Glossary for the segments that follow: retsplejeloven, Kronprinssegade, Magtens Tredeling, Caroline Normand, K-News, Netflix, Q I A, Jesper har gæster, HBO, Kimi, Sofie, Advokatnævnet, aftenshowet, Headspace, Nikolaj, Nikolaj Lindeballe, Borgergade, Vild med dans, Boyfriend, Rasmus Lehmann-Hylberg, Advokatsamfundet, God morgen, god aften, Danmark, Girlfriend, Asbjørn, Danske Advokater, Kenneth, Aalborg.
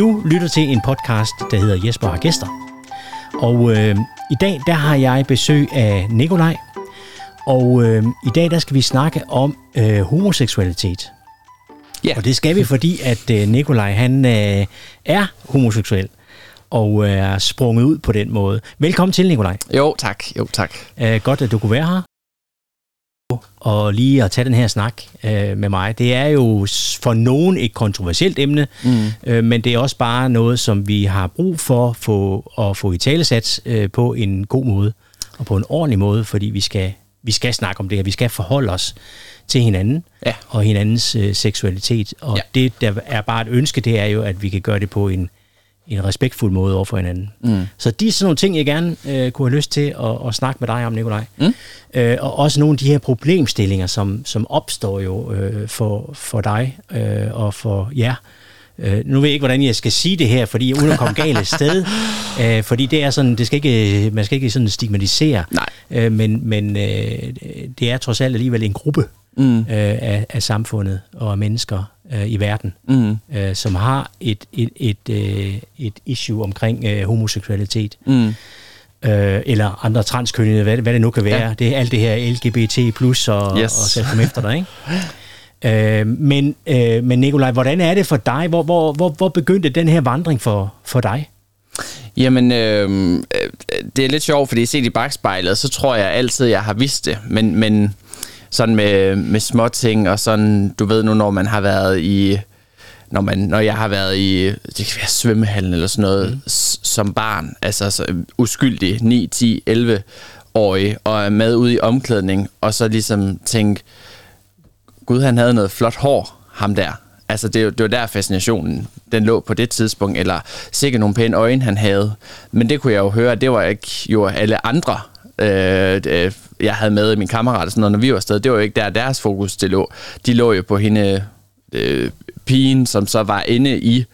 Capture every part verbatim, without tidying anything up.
Du lytter til en podcast, der hedder Jesper har gæster. Og øh, i dag, der har jeg besøg af Nikolaj. Og øh, i dag, der skal vi snakke om øh, homoseksualitet. Yeah. Og det skal vi, fordi at øh, Nikolaj, han øh, er homoseksuel. Og er sprunget ud på den måde. Velkommen til, Nikolaj. Jo, tak. Jo, tak. Øh, godt, at du kunne være her. Og lige at tage den her snak øh, med mig. Det er jo for nogen et kontroversielt emne, mm. øh, men det er også bare noget, som vi har brug for, for at få i talesat øh, på en god måde, og på en ordentlig måde, fordi vi skal, vi skal snakke om det her. Vi skal forholde os til hinanden, ja. Og hinandens øh, seksualitet. Og ja. Det, der er bare et ønske, det er jo, at vi kan gøre det på en, en respektfuld måde overfor hinanden. Mm. Så de er sådan nogle ting, jeg gerne øh, kunne have lyst til at, at snakke med dig om, Nikolaj. Mm. Øh, og også nogle af de her problemstillinger, som, som opstår jo øh, for, for dig øh, og for jer. Øh, nu ved jeg ikke, hvordan jeg skal sige det her, fordi uden at komme galt af sted. Øh, fordi det er sådan, det skal ikke, man skal ikke sådan stigmatisere. Øh, men men øh, det er trods alt alligevel en gruppe mm. øh, af, af samfundet og af mennesker i verden, mm. øh, som har et, et, et, et, et issue omkring øh, homoseksualitet, mm. øh, eller andre transkønnede, hvad, hvad det nu kan være. Ja. Det er alt det her L G B T plus, og, yes. og selv kom efter dig, ikke? Øh, men, øh, men Nikolaj, hvordan er det for dig? Hvor, hvor, hvor, hvor begyndte den her vandring for, for dig? Jamen, øh, det er lidt sjovt, fordi set i bagspejlet, så tror jeg altid, jeg har vidst det, men... men sådan med, med små ting og sådan, du ved nu, når man har været i, når, man, når jeg har været i, det kan være svømmehallen eller sådan noget, mm. s- som barn, altså så uskyldig, ni, ti, elleve-årig, og er med ude i omklædning, og så ligesom tænke, Gud, han havde noget flot hår, ham der. Altså, det, det var der fascinationen, den lå på det tidspunkt, eller sikkert nogle pæne øjne, han havde. Men det kunne jeg jo høre, det var ikke jo alle andre, Øh, øh, jeg havde med min kammerat og sådan noget, når vi var afsted. Det var jo ikke der, deres fokus det lå. De lå jo på hende, øh, pigen, som så var inde i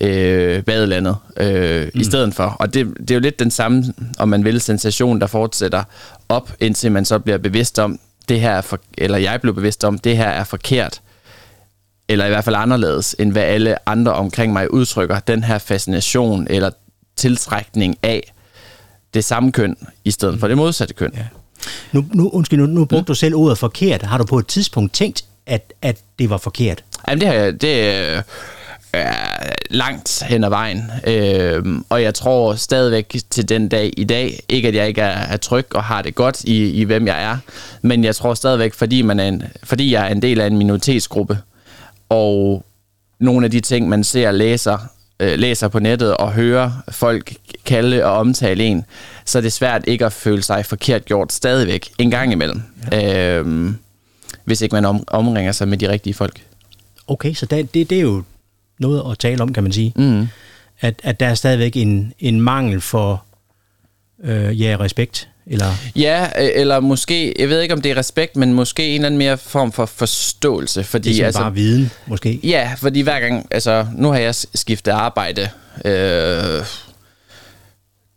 øh, badelandet øh, mm. i stedet for. Og det, det er jo lidt den samme, om man vil, sensation, der fortsætter op, indtil man så bliver bevidst om, det her er for, eller jeg blev bevidst om, det her er forkert, eller i hvert fald anderledes, end hvad alle andre omkring mig udtrykker. Den her fascination eller tiltrækning af det samme køn, i stedet for det modsatte køn. Ja. Nu, nu, undskyld, nu, nu brugte mm. du selv ordet forkert. Har du på et tidspunkt tænkt, at, at det var forkert? Jamen, det har det er langt hen ad vejen. Øh, og jeg tror stadigvæk til den dag i dag, ikke at jeg ikke er, er tryg og har det godt i, i, hvem jeg er, men jeg tror stadigvæk, fordi, man er en, fordi jeg er en del af en minoritetsgruppe, og nogle af de ting, man ser og læser, læser på nettet og hører folk kalde og omtale en, så er det svært ikke at føle sig forkert gjort stadigvæk, en gang imellem. Ja. Øhm, hvis ikke man om, omringer sig med de rigtige folk. Okay, så det, det, det er jo noget at tale om, kan man sige. Mm. At, at der er stadigvæk en, en mangel for øh, ja, respekt. Eller? Ja, eller måske, jeg ved ikke om det er respekt, men måske en eller anden mere form for forståelse. Fordi, det er altså, bare viden, måske? Ja, fordi hver gang, altså nu har jeg skiftet arbejde øh,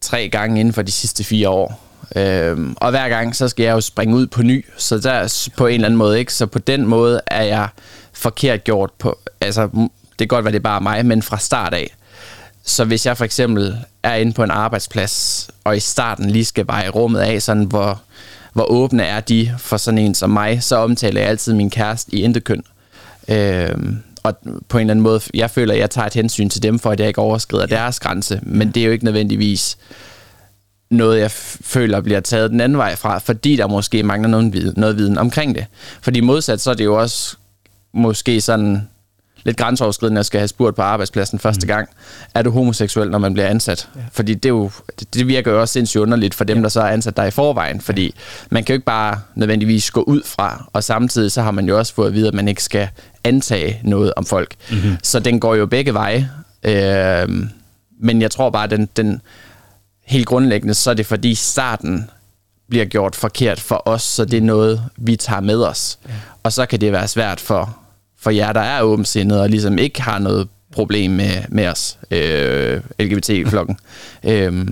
tre gange inden for de sidste fire år. Øh, og hver gang, så skal jeg jo springe ud på ny, så der på en eller anden måde, ikke? Så på den måde er jeg forkert gjort på, altså det kan godt være, det er bare mig, men fra start af. Så hvis jeg for eksempel er inde på en arbejdsplads, og i starten lige skal veje rummet af, sådan hvor, hvor åbne er de for sådan en som mig, så omtaler jeg altid min kæreste i intetkøn. Øhm, og på en eller anden måde, jeg føler, at jeg tager et hensyn til dem, for at jeg ikke overskrider ja. Deres grænse. Men ja. Det er jo ikke nødvendigvis noget, jeg føler bliver taget den anden vej fra, fordi der måske mangler noget viden, noget viden omkring det. Fordi modsat, så er det jo også måske sådan... lidt grænseoverskridende at skal have spurgt på arbejdspladsen første gang, er du homoseksuel, når man bliver ansat? Ja. Fordi det, er jo, det virker jo også sindssygt underligt for dem, ja. Der så er ansat dig i forvejen, fordi ja. Man kan jo ikke bare nødvendigvis gå ud fra, og samtidig så har man jo også fået at vide, at man ikke skal antage noget om folk. Mm-hmm. Så den går jo begge veje. Øh, men jeg tror bare, at den, den helt grundlæggende, så er det fordi starten bliver gjort forkert for os, så det er noget, vi tager med os. Ja. Og så kan det være svært for for jer, der er åbensindede og ligesom ikke har noget problem med, med os, øh, L G B T-flokken. øh,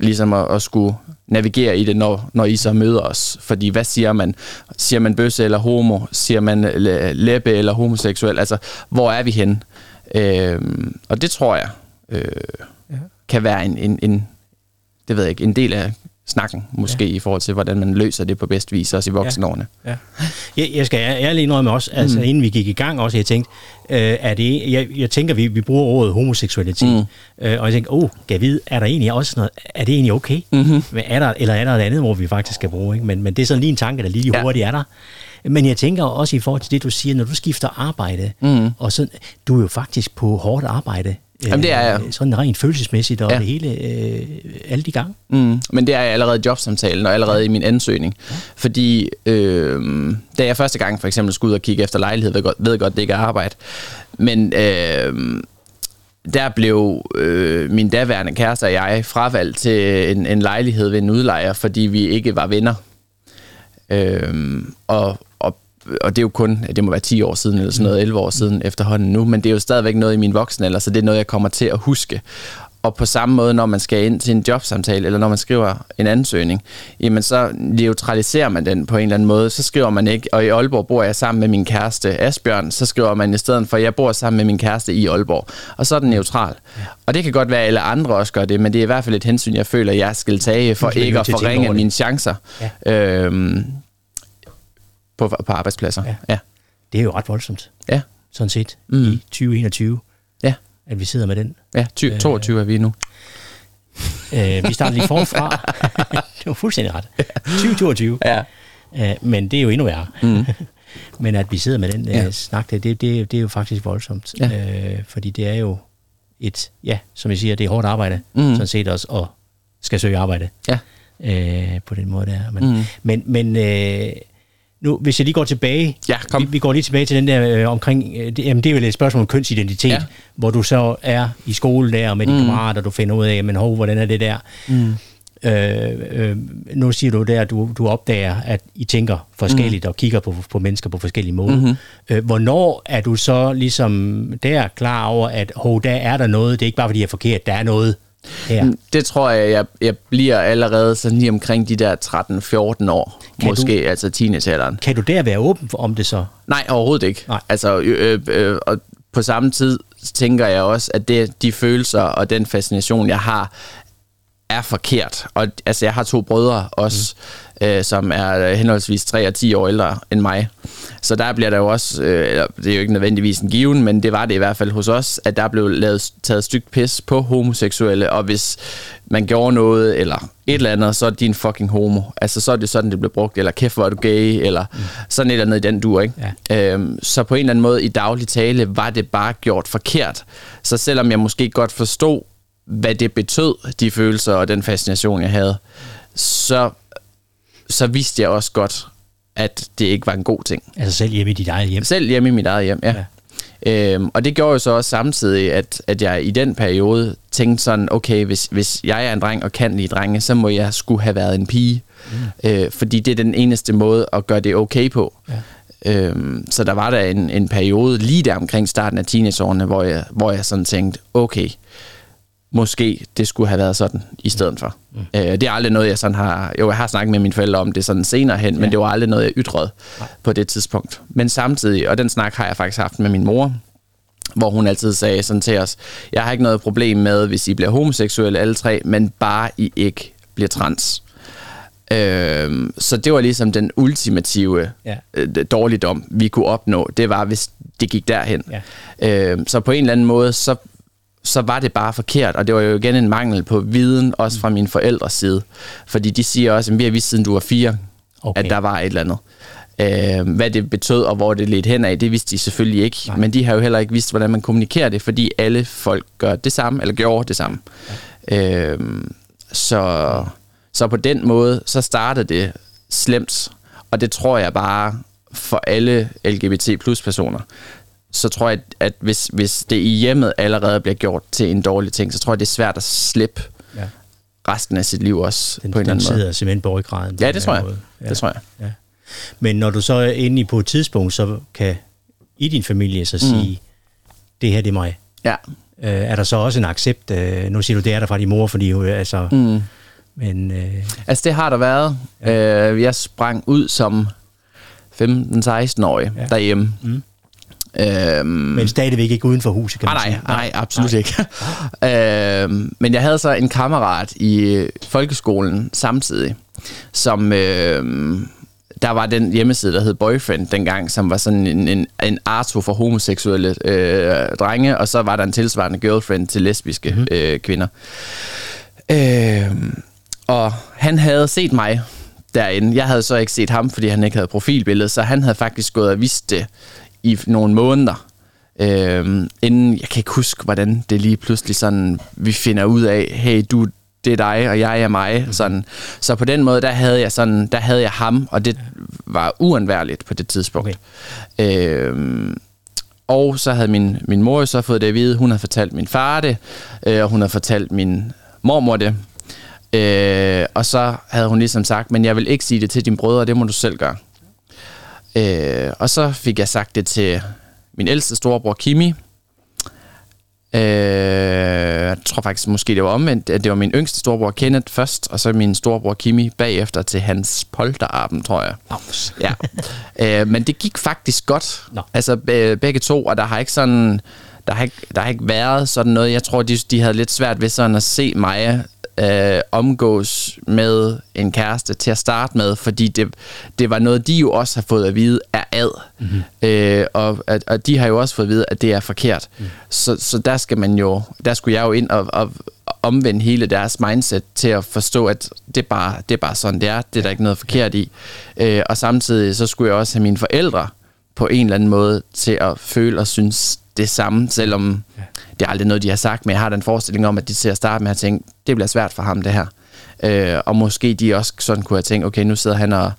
ligesom at, at skulle navigere i det, når, når I så møder os. Fordi hvad siger man? Siger man bøsse eller homo? Siger man læbe eller homoseksuel? Altså, hvor er vi henne? Øhm, og det tror jeg øh, ja. kan være en, en, en, det ved jeg ikke, en del af snakken måske, ja. I forhold til, hvordan man løser det på bedst vis, også i voksenårene. Ja. Ja. Jeg, jeg skal ærlig indrømme også, altså mm. inden vi gik i gang også, jeg tænkte, øh, er det, jeg, jeg tænker, vi, vi bruger ordet homoseksualitet, mm. øh, og jeg tænkte, åh, oh, kan jeg vide, er der egentlig også noget, er det egentlig okay? Mm-hmm. Men er der, eller er der noget andet, hvor vi faktisk skal bruge, ikke? Men, men det er sådan lige en tanke, der lige ja. hurtigt er der. Men jeg tænker også i forhold til det, du siger, når du skifter arbejde, mm. og sådan, du er jo faktisk på hårdt arbejde. Jamen, det er jeg. Sådan rent følelsesmæssigt og ja. det hele, øh, alle de gange. Mm. Men det er jeg allerede i jobsamtalen og allerede ja. i min ansøgning. Ja. Fordi øh, da jeg første gang for eksempel skulle ud og kigge efter lejlighed, ved godt, ved godt det ikke er arbejde. Men øh, der blev øh, min daværende kæreste og jeg fravalgt til en, en lejlighed ved en udlejer, fordi vi ikke var venner. Øh, og og det er jo kun, det må være ti år siden, eller sådan noget, elleve år siden efterhånden nu, men det er jo stadigvæk noget i min voksenalder, så det er noget, jeg kommer til at huske. Og på samme måde, når man skal ind til en jobsamtale, eller når man skriver en ansøgning, jamen så neutraliserer man den på en eller anden måde, så skriver man ikke, og i Aalborg bor jeg sammen med min kæreste Asbjørn, så skriver man i stedet for, jeg bor sammen med min kæreste i Aalborg, og så er den neutral. Og det kan godt være, at alle andre også gør det, men det er i hvert fald et hensyn, jeg føler, jeg skal tage, for ikke at forringe mine chancer. Ja. Øhm, På, på arbejdspladser. Ja. Ja. Det er jo ret voldsomt. Ja. Sådan set. Mm. I tyve enogtyve. Ja. At vi sidder med den. Ja, tyve toogtyve øh, er vi nu. Øh, vi starter lige forfra. Det var fuldstændig ret. tyve toogtyve. Ja. Øh, men det er jo endnu værre. Mm. Men at vi sidder med den ja. snak, det, det, det er jo faktisk voldsomt. Ja. Øh, fordi det er jo et, ja, som jeg siger, det er hårdt arbejde, mm. sådan set også, og skal søge arbejde. Ja. Øh, på den måde, det er. Men, mm. men, men øh, nu, hvis jeg lige går tilbage, ja, vi, vi går lige tilbage til den der øh, omkring, øh, det, jamen, det er vel et spørgsmål om kønsidentitet, ja. hvor du så er i skole der, og med mm. dine kammerater, du finder ud af, men hov, hvordan er det der? Mm. Øh, øh, nu siger du der, at du, du opdager, at I tænker forskelligt, mm. og kigger på, på mennesker på forskellige måder. Mm-hmm. Øh, hvornår er du så ligesom der klar over, at hov, der er der noget, det er ikke bare fordi jeg er forkert, der er noget her? Det tror jeg, jeg, jeg bliver allerede sådan lige omkring de der tretten fjorten år, kan måske, du, altså teenagealderen. Kan du der være åben om det så? Nej, overhovedet ikke. Nej. Altså, øh, øh, og på samme tid tænker jeg også, at det, de følelser og den fascination, jeg har, er forkert. Og altså, jeg har to brødre også, mm. øh, som er henholdsvis tre og ti år ældre end mig. Så der bliver der jo også, øh, det er jo ikke nødvendigvis en given, men det var det i hvert fald hos os, at der blev lavet, taget stygt pis på homoseksuelle, og hvis man gjorde noget, eller et eller andet, så er det en fucking homo. Altså, så er det sådan, det blev brugt, eller kæft, hvor er du gay, eller mm. sådan et eller andet i den dur, ikke? Ja. Øhm, så på en eller anden måde, i daglig tale, var det bare gjort forkert. Så selvom jeg måske godt forstod, hvad det betød, de følelser og den fascination, jeg havde, så, så vidste jeg også godt, at det ikke var en god ting. Altså selv hjemme i dit eget hjem? Selv hjemme i mit eget hjem, ja. ja. Øhm, og det gjorde jo så også samtidig, at, at jeg i den periode tænkte sådan, okay, hvis, hvis jeg er en dreng og kan lide drenge, så må jeg skulle have været en pige. Mm. Øh, fordi det er den eneste måde at gøre det okay på. Ja. Øhm, så der var der en, en periode lige der omkring starten af teenageårene, hvor jeg, hvor jeg sådan tænkte, okay, måske det skulle have været sådan i stedet for. Mm. Øh, det er aldrig noget, jeg sådan har... Jo, jeg har snakket med mine forældre om det sådan senere hen, ja. men det var aldrig noget, jeg ytrede Nej. på det tidspunkt. Men samtidig, og den snak har jeg faktisk haft med min mor, hvor hun altid sagde sådan til os, jeg har ikke noget problem med, hvis I bliver homoseksuelle alle tre, men bare I ikke bliver trans. Øh, så det var ligesom den ultimative ja. øh, dårligdom, vi kunne opnå. Det var, hvis det gik derhen. Ja. Øh, så på en eller anden måde, så... så var det bare forkert, og det var jo igen en mangel på viden, også fra mine forældres side. Fordi de siger også, at vi har vidst, siden du var fire, okay. at der var et eller andet. Øh, hvad det betød, og hvor det ledte hen af, det vidste de selvfølgelig ikke. Nej. Men de har jo heller ikke vidst, hvordan man kommunikerer det, fordi alle folk gør det samme, eller gjorde det samme. Ja. Øh, så, så på den måde, så startede det slemt, og det tror jeg bare for alle L G B T plus personer. Så tror jeg, at hvis, hvis det i hjemmet allerede bliver gjort til en dårlig ting, så tror jeg, det er svært at slippe ja. resten af sit liv også den, på en den anden måde. Den sidder simpelthen borgergraden. Ja, det tror jeg. Ja. det tror jeg. Ja. Men når du så er inde på et tidspunkt, så kan i din familie så sige, mm. det her det er mig. Ja. Øh, er der så også en accept? Øh, nu siger du, det er der fra din mor, fordi jo, altså... Mm. Men, øh, altså, det har der været. Ja. Øh, jeg sprang ud som femten-seksten-årig ja. derhjemme. Mm. Øhm, men stadigvæk ikke uden for huset, kan man nej, sige. Nej, nej, absolut nej. ikke. øhm, men jeg havde så en kammerat i folkeskolen samtidig, som... Øhm, der var den hjemmeside, der hed Boyfriend dengang, som var sådan en, en, en arto for homoseksuelle øh, drenge, og så var der en tilsvarende Girlfriend til lesbiske mm-hmm. øh, kvinder. Øh, og han havde set mig derinde. Jeg havde så ikke set ham, fordi han ikke havde profilbillede, så han havde faktisk gået og vist det i nogle måneder. Øh, inden, jeg kan ikke huske, hvordan det lige pludselig sådan, vi finder ud af, hey, du... det er dig, og jeg er mig. Sådan. Så på den måde, der havde jeg sådan, der havde jeg ham, og det var uundværligt på det tidspunkt. Okay. Øhm, og så havde min, min mor så fået det at vide, hun havde fortalt min far det, øh, og hun havde fortalt min mormor det. Øh, og så havde hun ligesom sagt, men jeg vil ikke sige det til dine brødre, det må du selv gøre. Øh, og så fik jeg sagt det til min ældste storebror Kimi. Øh, jeg tror faktisk måske det var omvendt, at det var min yngste storebror Kenneth først, og så min storebror Kimi bagefter til hans polterarben, tror jeg. Ja. øh, men det gik faktisk godt. No. Altså begge to, og der har ikke sådan, der har ikke, der har ikke været sådan noget. Jeg tror de, de havde lidt svært ved sådan at se mig øh, omgås med en kæreste til at starte med, fordi det, det var noget de jo også har fået at vide er ad. Mm-hmm. Øh, og, og de har jo også fået at vide, at det er forkert. Mm. Så, så der skal man jo, der skulle jeg jo ind og, og omvende hele deres mindset til at forstå, at det bare, det er bare sådan det er. Det er der ikke noget forkert i. Øh, og samtidig så skulle jeg også have mine forældre på en eller anden måde til at føle og synes det samme, selvom det er aldrig noget, de har sagt, men jeg har den forestilling om, at de til at starte med at tænke, det bliver svært for ham det her. Øh, og måske de også sådan kunne have tænkt, okay, nu sidder han og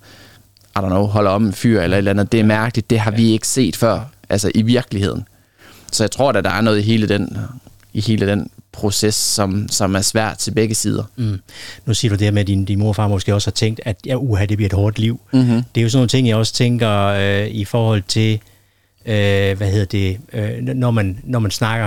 I don't know, holder om en fyr eller et eller andet. Det er mærkeligt, det har vi ikke set før, altså i virkeligheden. Så jeg tror, at der er noget i hele den, i hele den proces, som, som er svært til begge sider. Mm. Nu siger du det her med, at din, din mor og far måske også har tænkt, at ja, uha, det bliver et hårdt liv. Mm-hmm. Det er jo sådan nogle ting, jeg også tænker øh, i forhold til, øh, hvad hedder det, øh, når, man, når man snakker,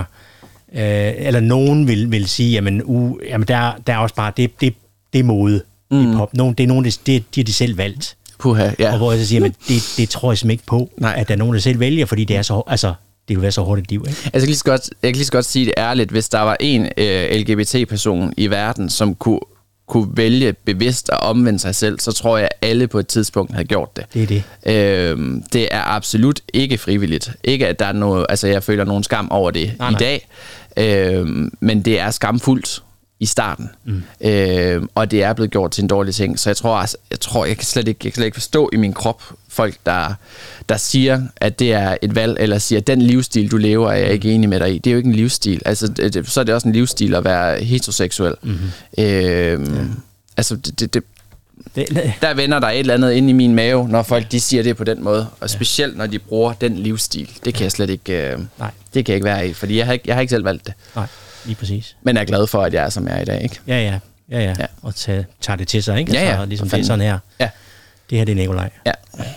øh, eller nogen vil, vil sige, jamen, uh, jamen der, der er også bare, det, det, det er mode mm. i pop. Nogen, det er nogen, det, det, de har de selv valgt. Puha, ja. Og hvor jeg så siger, men det, det tror jeg simpelthen ikke på, nej, at der er nogen, der selv vælger, fordi det er så, altså, det vil være så hårdt et liv, ikke? Altså, jeg kan lige så godt, jeg kan lige så godt sige det ærligt, hvis der var en øh, L G B T-person i verden, som kunne, kunne vælge bevidst at omvende sig selv, så tror jeg, at alle på et tidspunkt havde gjort det. Det er det. Øhm, det er absolut ikke frivilligt. Ikke, at der er noget, altså, jeg føler nogen skam over det nej, i nej. dag, øhm, men det er skamfuldt i starten, mm. øh, og det er blevet gjort til en dårlig ting, så jeg tror, altså, jeg, tror jeg, kan slet ikke, jeg kan slet ikke forstå i min krop folk, der, der siger, at det er et valg, eller siger, at den livsstil, du lever, er jeg ikke enig med dig i. Det er jo ikke en livsstil. Altså, det, så er det også en livsstil at være heteroseksuel. Mm-hmm. Øh, ja. Altså, det, det, det, der vender der et eller andet ind i min mave, når folk de siger det på den måde, og specielt når de bruger den livsstil. Det kan jeg slet ikke, øh, Nej. Det kan jeg ikke være i, fordi jeg har ikke, jeg har ikke selv valgt det. Nej. Lige præcis. Men jeg er glad for, at jeg er, som jeg er i dag, ikke? Ja, ja. ja, ja. ja. Og tage, tager det til sig, ikke? Altså, ja, ja. Ligesom det er sådan her. Ja. Det her, det er Nikolaj. Ja.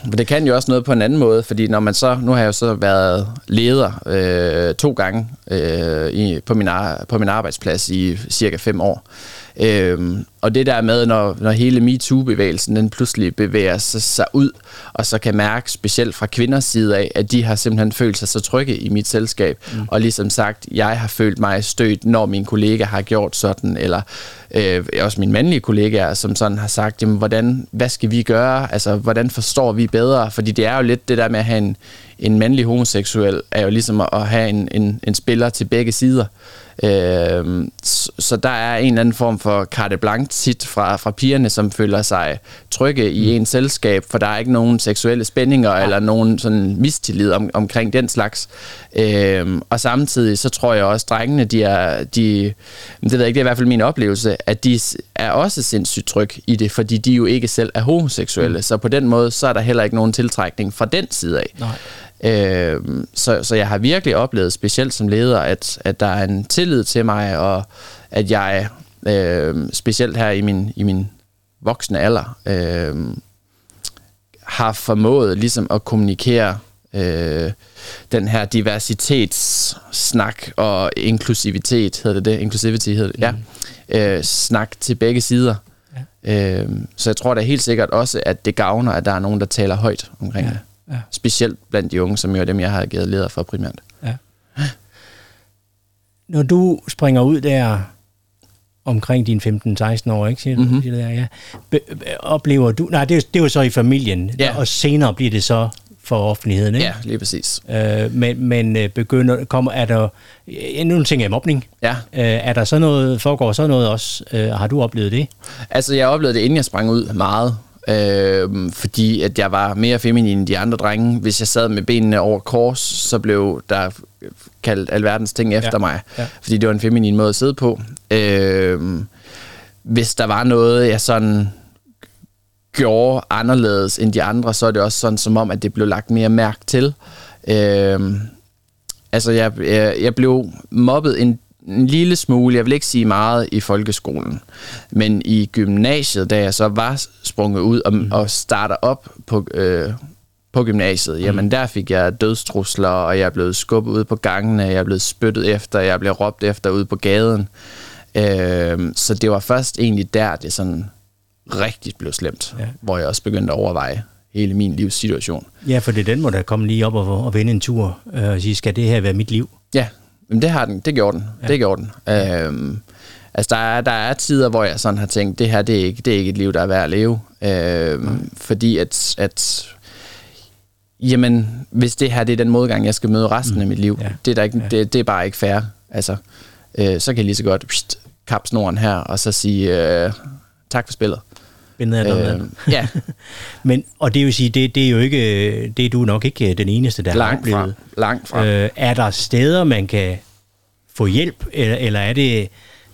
Men det kan jo også noget på en anden måde, fordi når man så... Nu har jeg jo så været leder øh, to gange øh, i, på, min ar- på min arbejdsplads i cirka fem år. Øhm, og det der med, når, når hele MeToo-bevægelsen, den pludselig bevæger sig, sig ud, og så kan mærke, specielt fra kvinders side af, at de har simpelthen følt sig så trygge i mit selskab, mm. og ligesom sagt, jeg har følt mig stødt, når min kollega har gjort sådan, eller øh, også mine mandlige kollegaer, som sådan har sagt, jamen, hvordan, hvad skal vi gøre, altså, hvordan forstår vi bedre, fordi det er jo lidt det der med at have en, en mandlig homoseksuel, er jo ligesom at have en, en, en spiller til begge sider. Øhm, så, så der er en eller anden form for carte blanche tit fra, fra pigerne, som føler sig trygge i mm. ens selskab, for der er ikke nogen seksuelle spændinger ja. eller nogen sådan mistillid om, omkring den slags. Øhm, og samtidig så tror jeg også, at drengene, de er, de, det ved jeg ikke, det er i hvert fald min oplevelse, at de er også sindssygt tryg i det, fordi de jo ikke selv er homoseksuelle. Mm. Så på den måde, så er der heller ikke nogen tiltrækning fra den side af. Nej. Øh, så, så jeg har virkelig oplevet, specielt som leder, at, at der er en tillid til mig, og at jeg, øh, specielt her i min, i min voksne alder, øh, har formået ligesom at kommunikere øh, den her diversitetssnak og inklusivitet, hedder det det? Inclusivity hedder det, mm. ja. Øh, snak til begge sider. Ja. Øh, så jeg tror da helt sikkert også, at det gavner, at der er nogen, der taler højt omkring ja. det. Ja. Specielt blandt de unge, som jo er dem, jeg har givet leder for primært. Ja. Når du springer ud der omkring dine femten-seksten år, ikke? Siger du, mm-hmm. siger det der, ja. Be- be- oplever du... Nej, det er, det er jo så i familien, ja. Og senere bliver det så for offentligheden, ikke? Ja, lige præcis. Øh, men men begynder, kommer, er der... Nu tænker jeg mobning. Ja. Øh, er der så noget, foregår så noget også? Øh, har du oplevet det? Altså, jeg oplevede det, inden jeg sprang ud meget. Øh, fordi at jeg var mere feminin end de andre drenge. Hvis jeg sad med benene over kors, så blev der kaldt alverdens ting efter ja, mig. Ja. Fordi det var en feminin måde at sidde på. Øh, hvis der var noget, jeg sådan gjorde anderledes end de andre, så er det også sådan som om, at det blev lagt mere mærke til. Øh, altså, jeg, jeg, jeg blev mobbet en En lille smule, jeg vil ikke sige meget, i folkeskolen. Men i gymnasiet, da jeg så var sprunget ud og, mm. og starter op på, øh, på gymnasiet, mm. jamen der fik jeg dødstrusler, og jeg blev skubbet ud på gangene, jeg blev spyttet efter, jeg blev råbt efter ude på gaden. Øh, så det var først egentlig der, det sådan rigtigt blev slemt, ja. Hvor jeg også begyndte at overveje hele min livssituation. Ja, for det den må da komme lige op og, og vende en tur øh, og sige, skal det her være mit liv? Ja. Men det har den, det gjorde den, ja. det gjorde den. Ja. Øhm, altså der er, der er tider, hvor jeg sådan har tænkt, det her det er ikke, det er ikke et liv, der er værd at leve, øhm, okay. fordi at, at, jamen hvis det her det er den modgang, jeg skal møde resten mm. af mit liv, ja. det er der ikke, ja. det, det er bare ikke fair. Altså, øh, så kan jeg lige så godt pst, kap snoren her og så sige øh, tak for spillet. Øh, ja. Men og det vil sige det, det er jo ikke det er du nok ikke den eneste der langt har oplevet. Fra, langt fra. Øh, er der steder man kan få hjælp eller, eller er det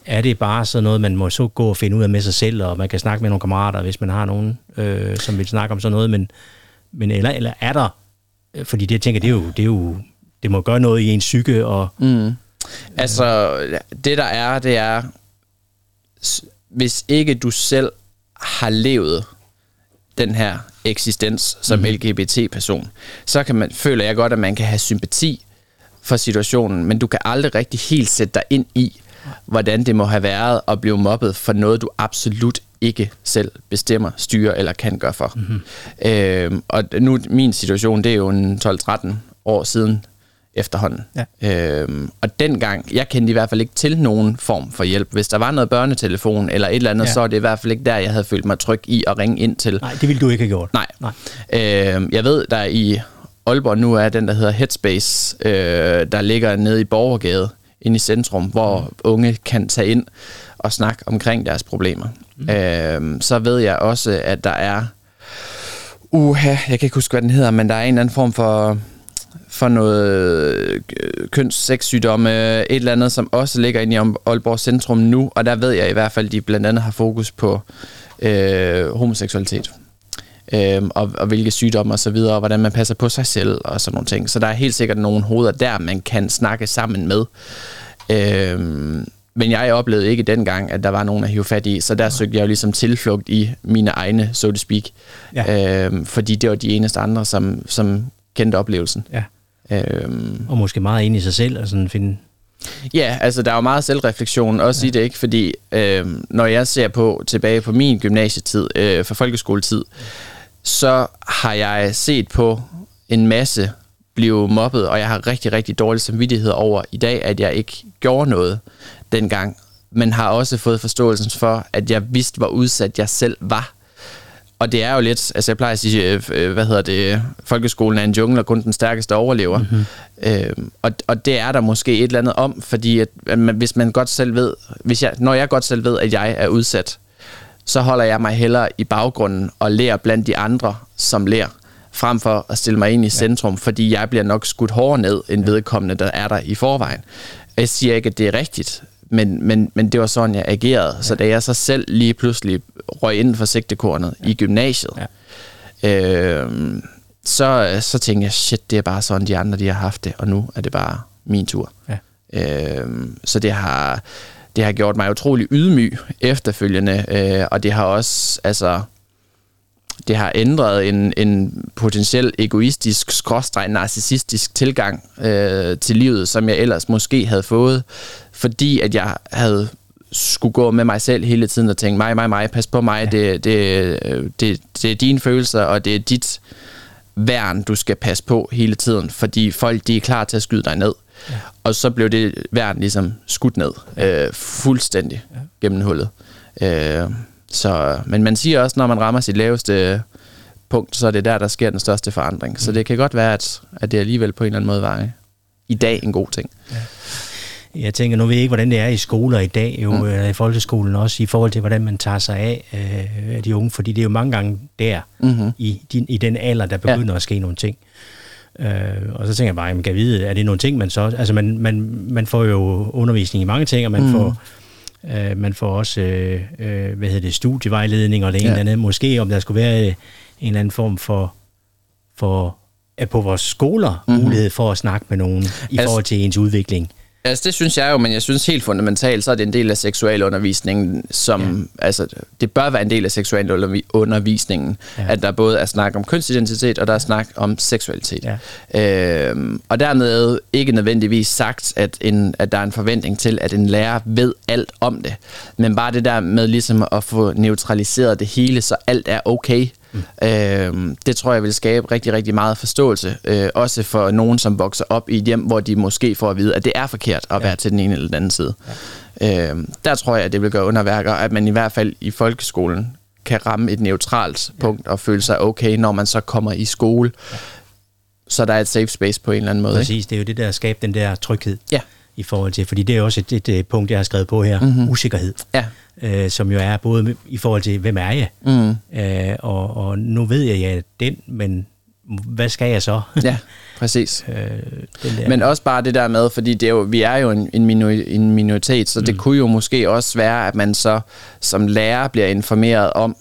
er det bare sådan noget man må så gå og finde ud af med sig selv og man kan snakke med nogle kammerater hvis man har nogen øh, som vil snakke om sådan noget men men eller eller er der fordi det jeg tænker det er jo det er jo det må gøre noget i ens psyke og mm. altså det der er det er hvis ikke du selv har levet den her eksistens som mm-hmm. L G B T-person, så kan man, føler jeg godt, at man kan have sympati for situationen, men du kan aldrig rigtig helt sætte dig ind i, hvordan det må have været at blive mobbet for noget, du absolut ikke selv bestemmer, styrer eller kan gøre for. Mm-hmm. Øhm, og nu, min situation, det er jo en tolv tretten år siden efterhånden. Ja. Øhm, og dengang, jeg kendte i hvert fald ikke til nogen form for hjælp. Hvis der var noget børnetelefon eller et eller andet, ja. Så er det i hvert fald ikke der, jeg havde følt mig tryg i at ringe ind til. Nej, det ville du ikke have gjort. Nej. Nej. Øhm, jeg ved, der i Aalborg nu er den, der hedder Headspace, øh, der ligger nede i Borgergade, inde i centrum, hvor mm. unge kan tage ind og snakke omkring deres problemer. Mm. Øhm, så ved jeg også, at der er... Uha, jeg kan ikke huske, hvad den hedder, men der er en eller anden form for... for noget køns-sex-sygdomme, et eller andet, som også ligger inde i Aalborg Centrum nu, og der ved jeg i hvert fald, at de blandt andet har fokus på øh, homoseksualitet, øh, og, og hvilke sygdomme og så videre, og hvordan man passer på sig selv og sådan nogle ting. Så der er helt sikkert nogle hoveder der, man kan snakke sammen med. Øh, men jeg oplevede ikke dengang, at der var nogen at hive fat i, så der søgte jeg jo ligesom tilflugt i mine egne, so to speak, ja. øh, fordi det var de eneste andre, som... som kendte oplevelsen. Ja. Øhm. Og måske meget inde i sig selv og sådan finde... Ja, altså der er jo meget selvreflektion også ja. I det, ikke? Fordi øh, når jeg ser på tilbage på min gymnasietid, øh, fra folkeskoletid, så har jeg set på en masse blive mobbet, og jeg har rigtig, rigtig dårlig samvittighed over i dag, at jeg ikke gjorde noget dengang, men har også fået forståelsen for, at jeg vidste, hvor udsat jeg selv var. Og det er jo lidt, altså jeg plejer at sige, hvad hedder det, folkeskolen er en jungle, og kun den stærkeste overlever. Mm-hmm. Øhm, og, og det er der måske et eller andet om, fordi at, at man, hvis man godt selv ved, hvis jeg, når jeg godt selv ved, at jeg er udsat, så holder jeg mig hellere i baggrunden og lærer blandt de andre, som lærer, frem for at stille mig ind i centrum, ja. Fordi jeg bliver nok skudt hårdere ned, end ja. Vedkommende, der er der i forvejen. Jeg siger ikke, at det er rigtigt. Men, men, men det var sådan, jeg agerede. Ja. Så da jeg så selv lige pludselig røg inden for sigtekornet ja. I gymnasiet, ja. øh, så, så tænkte jeg, shit, det er bare sådan, de andre de har haft det, og nu er det bare min tur. Ja. Øh, så det har, det har gjort mig utrolig ydmyg efterfølgende, øh, og det har også... altså det har ændret en, en potentiel egoistisk, skråstreg, narcissistisk tilgang øh, til livet, som jeg ellers måske havde fået, fordi at jeg havde skulle gå med mig selv hele tiden og tænke, mig, mig, mig, pas på mig, ja. det, det, det, det er dine følelser, og det er dit, værn, du skal passe på hele tiden, fordi folk, de er klar til at skyde dig ned. Ja. Og så blev det værn ligesom skudt ned, øh, fuldstændig ja. gennem hullet. Øh, så, men man siger også, når man rammer sit laveste punkt, så er det der, der sker den største forandring. Mm. Så det kan godt være, at, at det alligevel på en eller anden måde var i dag en god ting. Ja. Jeg tænker, nu ved jeg ikke, hvordan det er i skoler i dag, jo, mm. eller i folkeskolen også, i forhold til, hvordan man tager sig af øh, de unge, fordi det er jo mange gange der, mm-hmm. i, din, i den alder, der begynder ja. at ske nogle ting. Øh, og så tænker jeg bare, jamen, kan jeg vide, er det nogle ting, man så... Altså, man, man, man får jo undervisning i mange ting, og man mm. får... Øh, man får også, øh, øh, hvad hedder det, studievejledning og det ene ja. eller andet. Måske, om der skulle være en eller anden form for... for at på vores skoler mm-hmm. mulighed for at snakke med nogen i altså, forhold til ens udvikling. Altså det synes jeg jo, men jeg synes helt fundamentalt, så er det en del af seksualundervisningen, som, ja. altså det bør være en del af seksualundervisningen, ja. at der både er snak om kønsidentitet, og der er snak om seksualitet. Ja. Øhm, og dermed ikke nødvendigvis sagt, at, en, at der er en forventning til, at en lærer ved alt om det, men bare det der med ligesom at få neutraliseret det hele, så alt er okay. Mm. Øh, det tror jeg vil skabe rigtig, rigtig meget forståelse, øh, også for nogen, som vokser op i et hjem, hvor de måske får at vide, at det er forkert at ja. være til den ene eller den anden side. Ja. Øh, der tror jeg, at det vil gøre underværker, at man i hvert fald i folkeskolen kan ramme et neutralt ja. punkt og føle sig okay, når man så kommer i skole. Ja. Så der er et safe space på en eller anden måde. Præcis, ikke? Det er jo det der at skabe den der tryghed ja. i forhold til, fordi det er også et, et, et punkt, jeg har skrevet på her, mm-hmm. usikkerhed. Ja. Øh, som jo er både i forhold til, hvem er jeg? Mm. Øh, og, og nu ved jeg, jeg er den, men hvad skal jeg så? Ja, præcis. øh, men også bare det der med, fordi det er jo, vi er jo en, en, minor, en minoritet, så mm. det kunne jo måske også være, at man så som lærer bliver informeret om,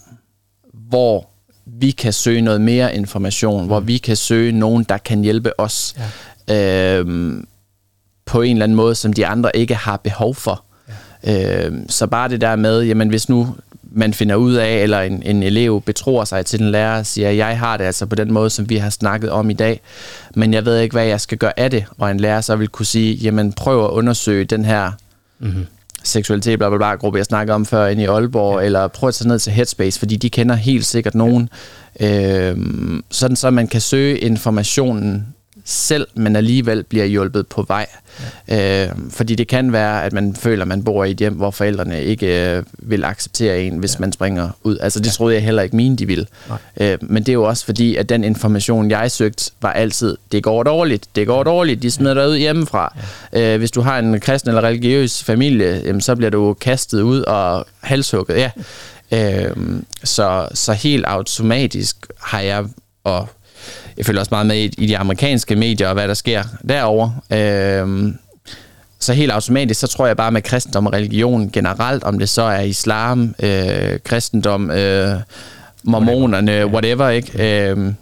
hvor vi kan søge noget mere information, mm. hvor vi kan søge nogen, der kan hjælpe os ja. øh, på en eller anden måde, som de andre ikke har behov for. Så bare det der med, jamen hvis nu man finder ud af, eller en, en elev betror sig til en lærer og siger, jeg har det altså på den måde, som vi har snakket om i dag, men jeg ved ikke, hvad jeg skal gøre af det, og en lærer så vil kunne sige, jamen prøv at undersøge den her mm-hmm. seksualitet, bla bla bla, gruppe jeg snakkede om før inde i Aalborg, ja. eller prøv at tage ned til Headspace, fordi de kender helt sikkert nogen, ja. øhm, sådan så man kan søge informationen selv, men alligevel bliver hjulpet på vej. Ja. Øh, fordi det kan være, at man føler, at man bor i et hjem, hvor forældrene ikke øh, vil acceptere en, hvis ja. man springer ud. Altså det ja. troede jeg heller ikke mine, de ville. Øh, men det er jo også fordi, at den information, jeg søgte, var altid, det går dårligt, det går dårligt, de smider ja. dig ud hjemmefra. Ja. Øh, hvis du har en kristen eller religiøs familie, jamen, så bliver du kastet ud og halshugget. Ja. Øh, så, så helt automatisk har jeg... og jeg følger også meget med i de amerikanske medier og hvad der sker derovre. Øhm, så helt automatisk, så tror jeg bare med kristendom og religion generelt, om det så er islam, øh, kristendom, øh, mormonerne, whatever, ikke? Øhm,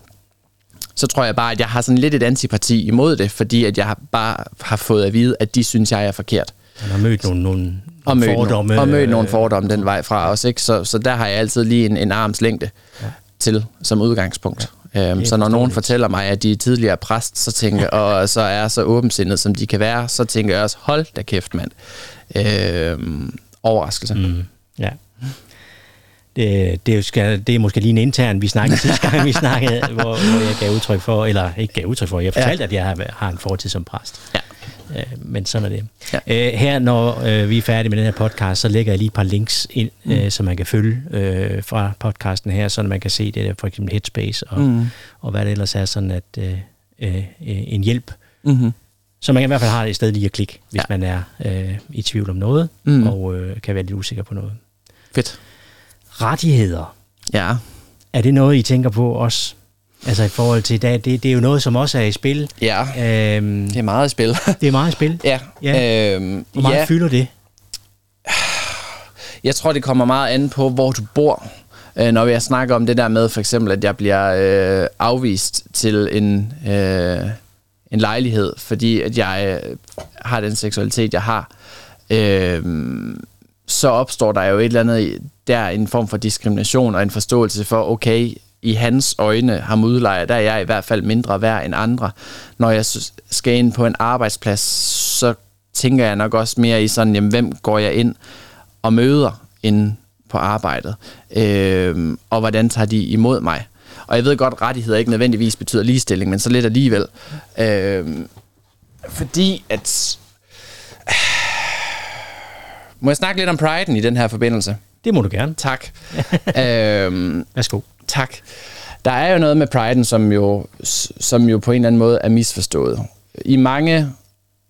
så tror jeg bare, at jeg har sådan lidt et antipati imod det, fordi at jeg bare har fået at vide, at de synes, jeg er forkert. Man har mødt nogle, nogle og mødt fordomme. Nogle, og mødt nogle fordomme den vej fra os, ikke? Så, så der har jeg altid lige en, en armslængde ja. til som udgangspunkt. Ja. Øhm, så når nogen fortæller mig, at de er tidligere præst, så tænker og så er så åbensindet, som de kan være, så tænker jeg også, hold da kæft, mand. Øhm, overraskelse. Mm, ja. Det, det, skal, det er måske lige en intern, vi snakkede sidste gang, vi snakkede, hvor, hvor jeg gav udtryk for, eller ikke gav udtryk for, jeg fortalte, ja. at jeg har, har en fortid som præst. Ja. Men sådan er det. Ja. Æ, her, når øh, vi er færdige med den her podcast, så lægger jeg lige et par links ind, mm. øh, så man kan følge øh, fra podcasten her, så man kan se det der, for eksempel Headspace, og, mm. og hvad det ellers er, sådan at øh, øh, en hjælp. Mm-hmm. Så man kan i hvert fald have det i stedet lige at klikke, hvis ja. man er øh, i tvivl om noget, mm. og øh, kan være lidt usikker på noget. Fedt. Rettigheder. Ja. Er det noget, I tænker på også? Altså i forhold til i dag, det, det er jo noget, som også er i spil. Ja, øhm, det er meget i spil. Det er meget i spil? Ja. ja. Øhm, hvor meget ja. fylder det? Jeg tror, det kommer meget an på, hvor du bor. Øh, når jeg snakker om det der med, for eksempel, at jeg bliver øh, afvist til en, øh, en lejlighed, fordi at jeg øh, har den seksualitet, jeg har, øh, så opstår der jo et eller andet der, en form for diskrimination og en forståelse for, okay, i hans øjne, ham udlejer, der er jeg i hvert fald mindre værd end andre. Når jeg skal ind på en arbejdsplads, så tænker jeg nok også mere i sådan, jamen, hvem går jeg ind og møder inde på arbejdet? Øh, og hvordan tager de imod mig? Og jeg ved godt, rettigheder ikke nødvendigvis betyder ligestilling, men så lidt alligevel. Øh, fordi at... Øh, må jeg snakke lidt om priden i den her forbindelse? Det må du gerne. Tak. øh, Værsgo. Tak. Der er jo noget med priden, som jo, som jo på en eller anden måde er misforstået. I mange,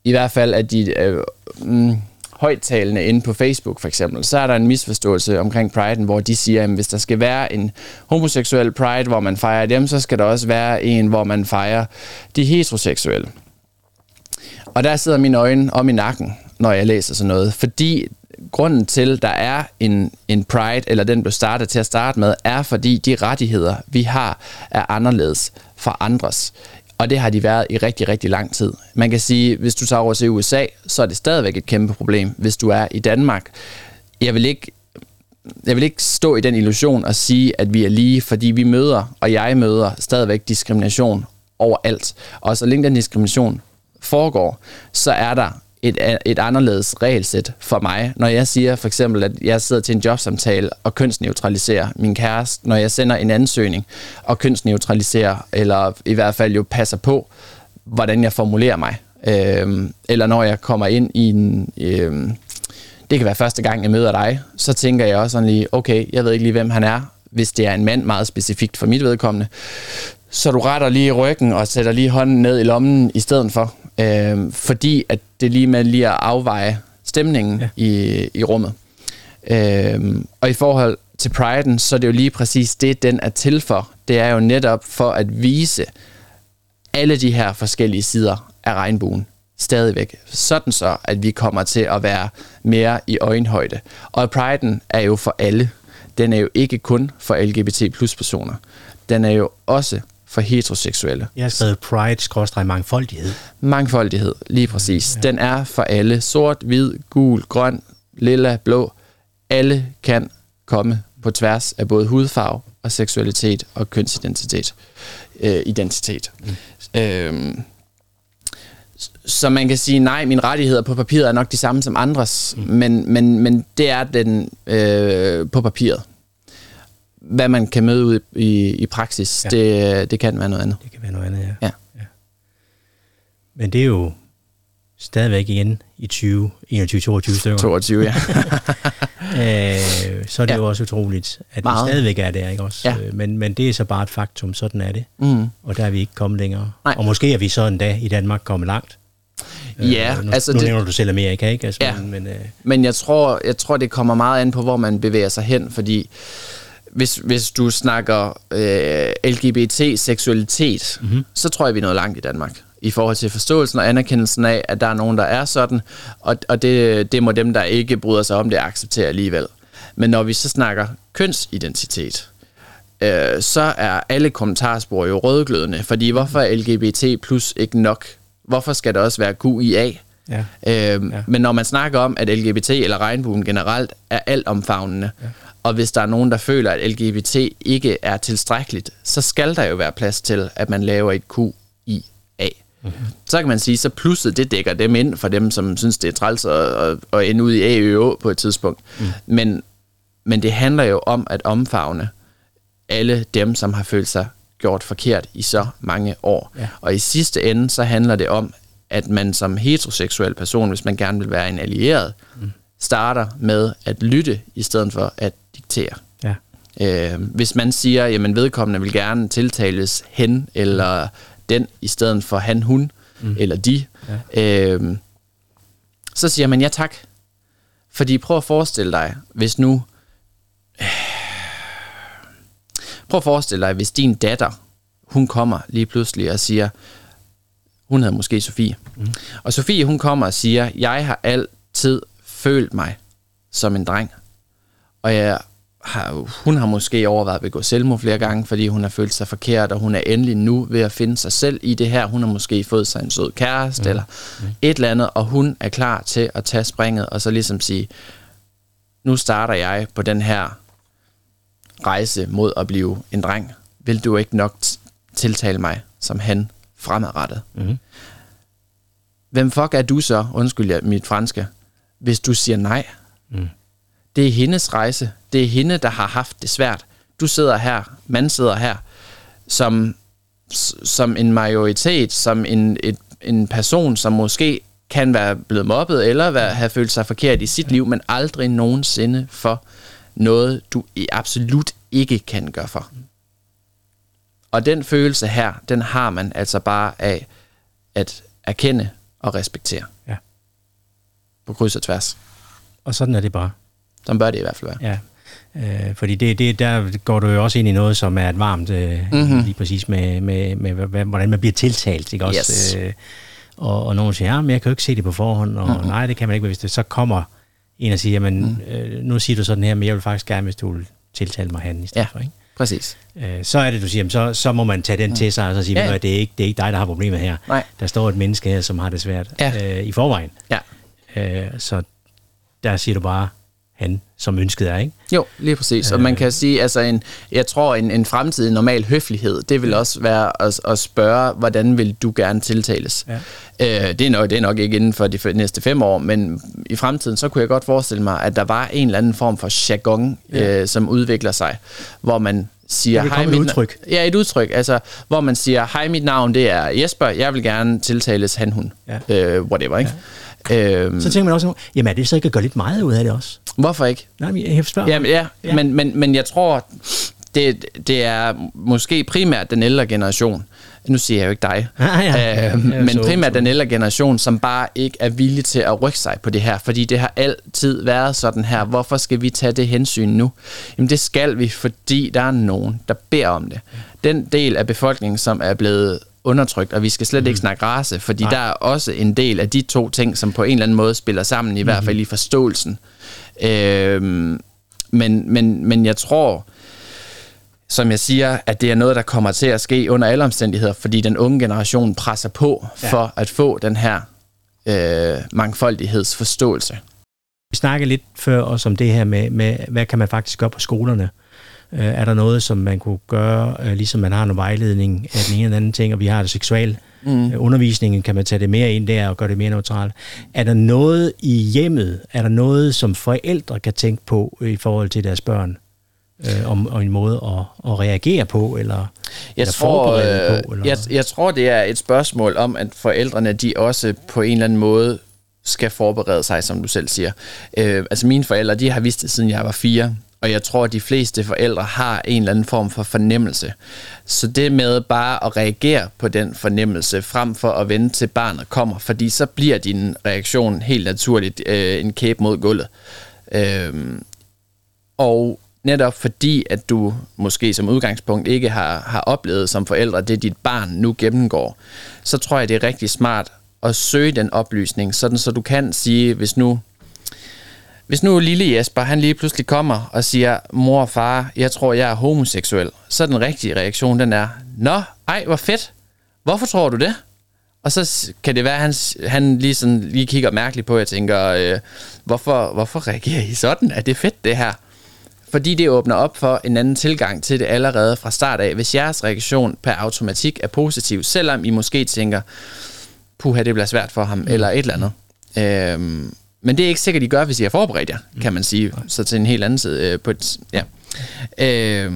i hvert fald af de øh, mm, højttalende inde på Facebook for eksempel, så er der en misforståelse omkring priden, hvor de siger, at hvis der skal være en homoseksuel pride, hvor man fejrer dem, så skal der også være en, hvor man fejrer de heteroseksuelle. Og der sidder mine øjne om i nakken, når jeg læser sådan noget, fordi grunden til, der er en, en pride, eller den blev startet til at starte med, er fordi de rettigheder, vi har, er anderledes fra andres. Og det har de været i rigtig, rigtig lang tid. Man kan sige, hvis du tager over til U S A, så er det stadigvæk et kæmpe problem, hvis du er i Danmark. Jeg vil ikke, jeg vil ikke stå i den illusion og sige, at vi er lige, fordi vi møder, og jeg møder stadigvæk diskrimination overalt. Og så længe den diskrimination foregår, så er der Et, et anderledes regelsæt for mig. Når jeg siger for eksempel, at jeg sidder til en jobsamtale og kønsneutraliserer min kæreste, når jeg sender en ansøgning og kønsneutraliserer, eller i hvert fald jo passer på, hvordan jeg formulerer mig. Øhm, eller når jeg kommer ind i en... Øhm, det kan være første gang, jeg møder dig, så tænker jeg også sådan lige, okay, jeg ved ikke lige, hvem han er. Hvis det er en mand, meget specifikt for mit vedkommende, så du retter lige ryggen og sætter lige hånden ned i lommen i stedet for. Øh, fordi at det lige med lige at afveje stemningen, ja, i, i rummet. Øh, og i forhold til priden, så er det jo lige præcis det, den er til for. Det er jo netop for at vise alle de her forskellige sider af regnbuen stadigvæk. Sådan så, at vi kommer til at være mere i øjenhøjde. Og priden er jo for alle. Den er jo ikke kun for L G B T plus personer. Den er jo også for heteroseksuelle. Jeg har skrevet pride-mangfoldighed. Mangfoldighed, lige præcis. Den er for alle. Sort, hvid, gul, grøn, lilla, blå. Alle kan komme på tværs af både hudfarve og seksualitet og kønsidentitet. Øh, identitet. Mm. Øhm, så man kan sige, nej, mine rettigheder på papiret er nok de samme som andres, mm. men, men, men det er den øh, på papiret. Hvad man kan møde ud i, i praksis, ja. det, det kan være noget andet. Det kan være noget andet, ja. ja. ja. Men det er jo stadigvæk igen i tyve, enogtyve, toogtyve stykker. toogtyve, ja. øh, så er det ja. jo også utroligt, at det stadigvæk er der, ikke også? Ja. Men, men det er så bare et faktum, sådan er det. Mm. Og der er vi ikke kommet længere. Nej. Og måske er vi så en dag i Danmark kommet langt. Ja, øh, nu, altså nu det, nævner du selv Amerika, ikke? Altså, ja, men, øh, men jeg tror, jeg tror, det kommer meget an på, hvor man bevæger sig hen, fordi Hvis, hvis du snakker øh, L G B T-seksualitet, mm-hmm. så tror jeg, vi er nået langt i Danmark. I forhold til forståelsen og anerkendelsen af, at der er nogen, der er sådan, og, og det, det må dem, der ikke bryder sig om det, acceptere alligevel. Men når vi så snakker kønsidentitet, øh, så er alle kommentarspor jo rødglødende, fordi hvorfor er L G B T plus ikke nok? Hvorfor skal der også være Q I A? Ja. Øh, ja. Men når man snakker om, at L G B T eller regnbuen generelt er altomfavnende, ja. Og hvis der er nogen, der føler, at L G B T ikke er tilstrækkeligt, så skal der jo være plads til, at man laver et Q I A. Okay. Så kan man sige, så plusset det dækker dem ind for dem, som synes, det er træls at, at ende ud i A Ø O på et tidspunkt. Mm. Men, men det handler jo om at omfavne alle dem, som har følt sig gjort forkert i så mange år. Ja. Og i sidste ende, så handler det om, at man som heteroseksuel person, hvis man gerne vil være en allieret, mm. starter med at lytte, i stedet for at diktere. Ja. Øh, hvis man siger, jamen vedkommende vil gerne tiltales hen, eller den, i stedet for han, hun, mm. eller de, ja. øh, så siger man ja tak. Fordi prøv at forestille dig, hvis nu... Øh, prøv at forestille dig, hvis din datter, hun kommer lige pludselig og siger, hun hedder måske Sofie. Mm. Og Sofie, hun kommer og siger, jeg har altid følt mig som en dreng. Og jeg har, hun har måske overvejet at begå selvmord flere gange, fordi hun har følt sig forkert, og hun er endelig nu ved at finde sig selv i det her. Hun har måske fået sig en sød kæreste, mm. eller mm. et eller andet, og hun er klar til at tage springet, og så ligesom sige, nu starter jeg på den her rejse mod at blive en dreng. Vil du ikke nok t- tiltale mig som han fremadrettet? Mm. Hvem fuck er du så? Undskyld jeg, mit franske. Hvis du siger nej, mm. det er hendes rejse. Det er hende, der har haft det svært. Du sidder her, man sidder her. som, som en majoritet, som en, et, en person, som måske kan være blevet mobbet, eller være, have følt sig forkert i sit liv, men aldrig nogensinde for noget, du absolut ikke kan gøre for. Og den følelse her, den har man altså bare af at erkende og respektere. Ja. På kryds og tværs. Og sådan er det bare. Sådan bør det i hvert fald være. Ja. Øh, fordi det, det, der går du jo også ind i noget, som er et varmt, øh, mm-hmm. lige præcis med, med, med, med, hvordan man bliver tiltalt, ikke også? Yes. Øh, og, og nogen siger, ja, men jeg kan jo ikke se det på forhånd, og mm-hmm. nej, det kan man ikke, hvis det så kommer en og siger, jamen, mm-hmm. øh, nu siger du sådan her, men jeg vil faktisk gerne, hvis du vil tiltale mig han i stedet ja. For, ikke? Præcis. Øh, så er det, du siger, så, så må man tage den mm. til sig, og så sige, ja. det, er ikke, det er ikke dig, der har problemet her. Nej. Der står et menneske her, som har det svært ja. øh, i forvejen. Ja. Øh, så der siger du bare, han som ønsket er, ikke? Jo, lige præcis. Og øh, man kan sige, altså en, jeg tror, en, en fremtidig normal høflighed, det vil også være at, at spørge, hvordan vil du gerne tiltales? Ja. Øh, det, er nok, det er nok ikke inden for de næste fem år, men i fremtiden, så kunne jeg godt forestille mig, at der var en eller anden form for jargon, ja. øh, som udvikler sig, hvor man siger, hej, mit udtryk. Na- ja, et udtryk. Altså, hvor man siger, hej, mit navn, det er Jesper, jeg vil gerne tiltales han, hun. Ja. Øh, whatever, ikke? Ja. Øhm, så tænker man også, jamen er det så ikke at gøre lidt meget ud af det også? Hvorfor ikke? Nej, jeg spørger. Jamen, ja, ja. Men, men, men jeg tror, det, det er måske primært den ældre generation. Nu siger jeg jo ikke dig. Ah, ja. øhm, ja, men så, primært så. Den ældre generation, som bare ikke er villig til at rykke sig på det her. Fordi det har altid været sådan her. Hvorfor skal vi tage det hensyn nu? Jamen det skal vi, fordi der er nogen, der beder om det. Den del af befolkningen, som er blevet undertrykt, og vi skal slet mm. ikke snakke race, fordi nej. Der er også en del af de to ting, som på en eller anden måde spiller sammen, i mm. hvert fald i forståelsen. Øhm, men, men, men jeg tror, som jeg siger, at det er noget, der kommer til at ske under alle omstændigheder, fordi den unge generation presser på ja. For at få den her øh, mangfoldighedsforståelse. Vi snakkede lidt før også om det her med, med hvad kan man faktisk gøre på skolerne? Er der noget, som man kunne gøre, ligesom man har en vejledning af den ene eller anden ting, og vi har det seksual mm. undervisningen, kan man tage det mere ind der og gøre det mere neutralt. Er der noget i hjemmet, er der noget, som forældre kan tænke på i forhold til deres børn, øh, om, om en måde at, at reagere på, eller, jeg eller tror, forberede øh, på? Eller? Jeg, jeg tror, det er et spørgsmål om, at forældrene de også på en eller anden måde skal forberede sig, som du selv siger. Øh, altså mine forældre, de har vidst det, siden jeg var fire. Og jeg tror, at de fleste forældre har en eller anden form for fornemmelse. Så det med bare at reagere på den fornemmelse, frem for at vente til barnet kommer, fordi så bliver din reaktion helt naturligt øh, en kæbe mod gulvet. Øhm, og netop fordi, at du måske som udgangspunkt ikke har, har oplevet som forældre, det dit barn nu gennemgår, så tror jeg, det er rigtig smart at søge den oplysning, sådan så du kan sige, hvis nu... Hvis nu lille Jesper, han lige pludselig kommer og siger, mor og far, jeg tror, jeg er homoseksuel, så den rigtige reaktion, den er, nå, ej, hvor fedt, hvorfor tror du det? Og så kan det være, at han, han lige, sådan, lige kigger mærkeligt på, og jeg tænker, øh, hvorfor, hvorfor reagerer I sådan? Er det fedt, det her? Fordi det åbner op for en anden tilgang til det allerede fra start af, hvis jeres reaktion per automatik er positiv, selvom I måske tænker, puha, det bliver svært for ham, eller et eller andet. Øh, Men det er ikke sikkert, I gør, hvis I er forberedt jer, kan man sige. Så til en helt anden side. Øh, på et, ja. øh,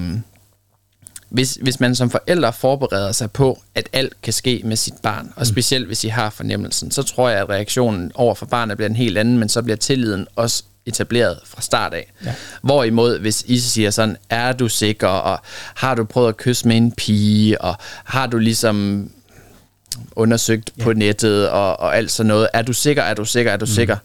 hvis, hvis man som forældre forbereder sig på, at alt kan ske med sit barn, og specielt hvis I har fornemmelsen, så tror jeg, at reaktionen over for barnet bliver en helt anden, men så bliver tilliden også etableret fra start af. Ja. Hvorimod, hvis I siger sådan, er du sikker, og har du prøvet at kysse med en pige, og har du ligesom undersøgt ja. På nettet og, og alt sådan noget. Er du sikker? Er du sikker? Er du mm. sikker?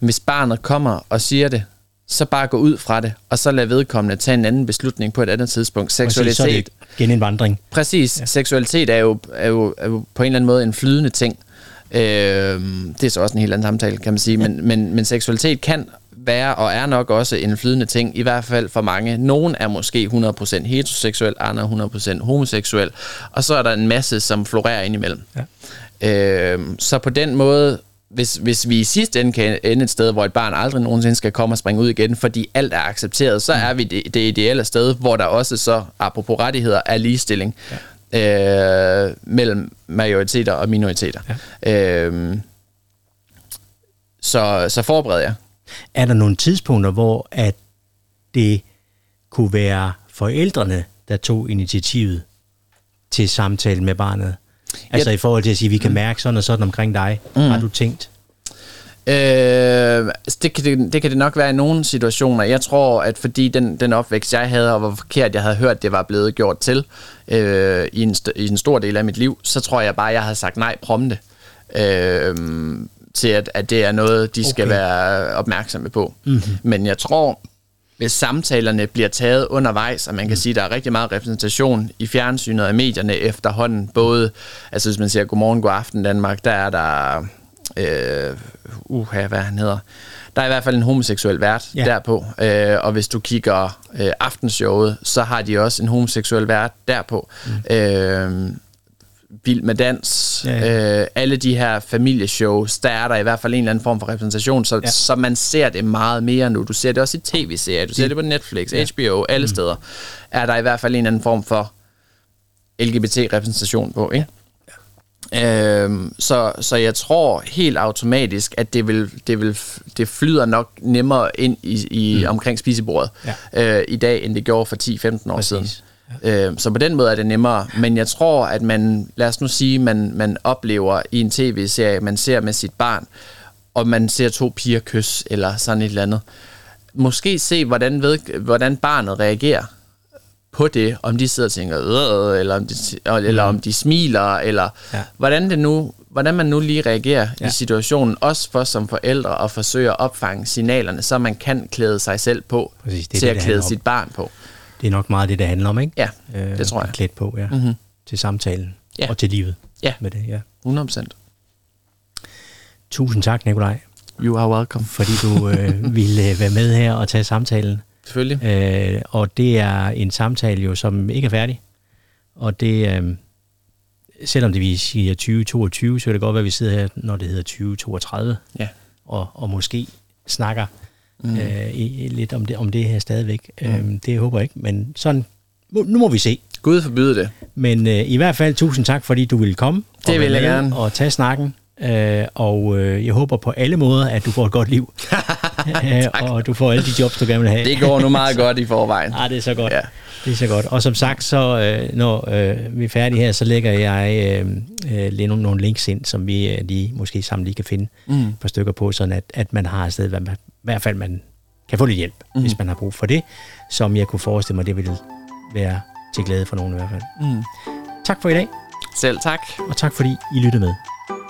Hvis barnet kommer og siger det, så bare gå ud fra det, og så lad vedkommende tage en anden beslutning på et andet tidspunkt. Seksualitet. Så er det genindvandring. Præcis. Ja. Seksualitet er jo, er, jo, er jo på en eller anden måde en flydende ting. Øh, det er så også en helt anden samtale, kan man sige. Ja. Men, men, men seksualitet kan være og er nok også en flydende ting, i hvert fald for mange. Nogen er måske hundrede procent heteroseksuel, andre hundrede procent homoseksuel, og så er der en masse, som florerer indimellem. Ja. Øh, så på den måde, hvis, hvis vi i sidste ende kan ende et sted, hvor et barn aldrig nogensinde skal komme og springe ud igen, fordi alt er accepteret, så mm. er vi det, det ideelle sted, hvor der også så, apropos rettigheder, er ligestilling ja. øh, mellem majoriteter og minoriteter. Ja. Øh, så, så forbereder jeg. Er der nogle tidspunkter, hvor at det kunne være forældrene, der tog initiativet til samtalen med barnet? Altså yep. i forhold til at sige, vi kan mærke sådan og sådan omkring dig. Mm. Har du tænkt? Øh, det, kan det, det kan det nok være i nogle situationer. Jeg tror, at fordi den, den opvækst, jeg havde, og hvor forkert jeg havde hørt, det var blevet gjort til øh, i, en st- i en stor del af mit liv, så tror jeg bare, at jeg havde sagt nej prompte øh, til, at, at det er noget, de okay. skal være opmærksomme på. Mm-hmm. Men jeg tror... hvis samtalerne bliver taget undervejs, og man kan sige, at der er rigtig meget repræsentation i fjernsynet og medierne efterhånden, både, altså hvis man siger God morgen, god aften Danmark, der er der, øh, uha, hvad han hedder, der er i hvert fald en homoseksuel vært yeah. derpå, øh, og hvis du kigger øh, aftenshowet, så har de også en homoseksuel vært derpå. Mm. Øh, Vild med dans, ja, ja. Øh, alle de her familieshows, der er der i hvert fald en eller anden form for repræsentation, så, ja. så man ser det meget mere nu. Du ser det også i tv-serier, du ser det på Netflix, ja. H B O, alle mm. steder. Er der i hvert fald en eller anden form for L G B T-repræsentation på, ikke? Ja. Øhm, så, så jeg tror helt automatisk, at det, vil, det, vil, det flyder nok nemmere ind i, i mm. omkring spisebordet ja. øh, i dag, end det gjorde for ti femten år Præcis. Siden. Så på den måde er det nemmere. Men jeg tror, at man, lad os nu sige, man, man oplever i en tv-serie, man ser med sit barn, og man ser to piger kys, eller sådan et eller andet. Måske se, hvordan, ved, hvordan barnet reagerer på det, om de sidder og tænker, øh, eller, om de, eller om de smiler, eller ja. hvordan, det nu, hvordan man nu lige reagerer ja. i situationen, også for som forældre at forsøge at opfange signalerne, så man kan klæde sig selv på, Præcis, til det, at det klæde sit barn på. Det er nok meget det, det handler om, ikke? Ja, det øh, tror jeg. Klædt på, ja. Mm-hmm. Til samtalen ja. og til livet ja. med det, ja. hundrede procent Tusind tak, Nikolaj. You are welcome. Fordi du øh, ville være med her og tage samtalen. Selvfølgelig. Øh, og det er en samtale jo, som ikke er færdig. Og det, øh, selvom det vi siger tyve toogtyve, så kan det godt være, at vi sidder her, når det hedder tyve toogtredive. Ja. Og, og måske snakker... Mm. Øh, i, lidt om det, om det her stadigvæk. Mm. Øhm, det håber jeg ikke, men sådan, nu må vi se. Gud forbyde det. Men øh, i hvert fald, tusind tak, fordi du ville komme. Det vil jeg gerne. Og tage snakken. Øh, og øh, jeg håber på alle måder, at du får et godt liv. øh, og du får alle de jobs, du gerne vil have. Det går nu meget godt i forvejen. Ah, det er så godt. Ja. Det er så godt. Og som sagt, så øh, når øh, vi er færdige her, så lægger jeg øh, øh, nogle links ind, som vi øh, lige, måske sammen lige kan finde mm. et par stykker på, sådan at, at man har et sted, hvad man i hvert fald man kan få lidt hjælp, mm. hvis man har brug for det, som jeg kunne forestille mig, det ville være til glæde for nogen i hvert fald. Mm. Tak for i dag. Selv tak. Og tak fordi I lyttede med.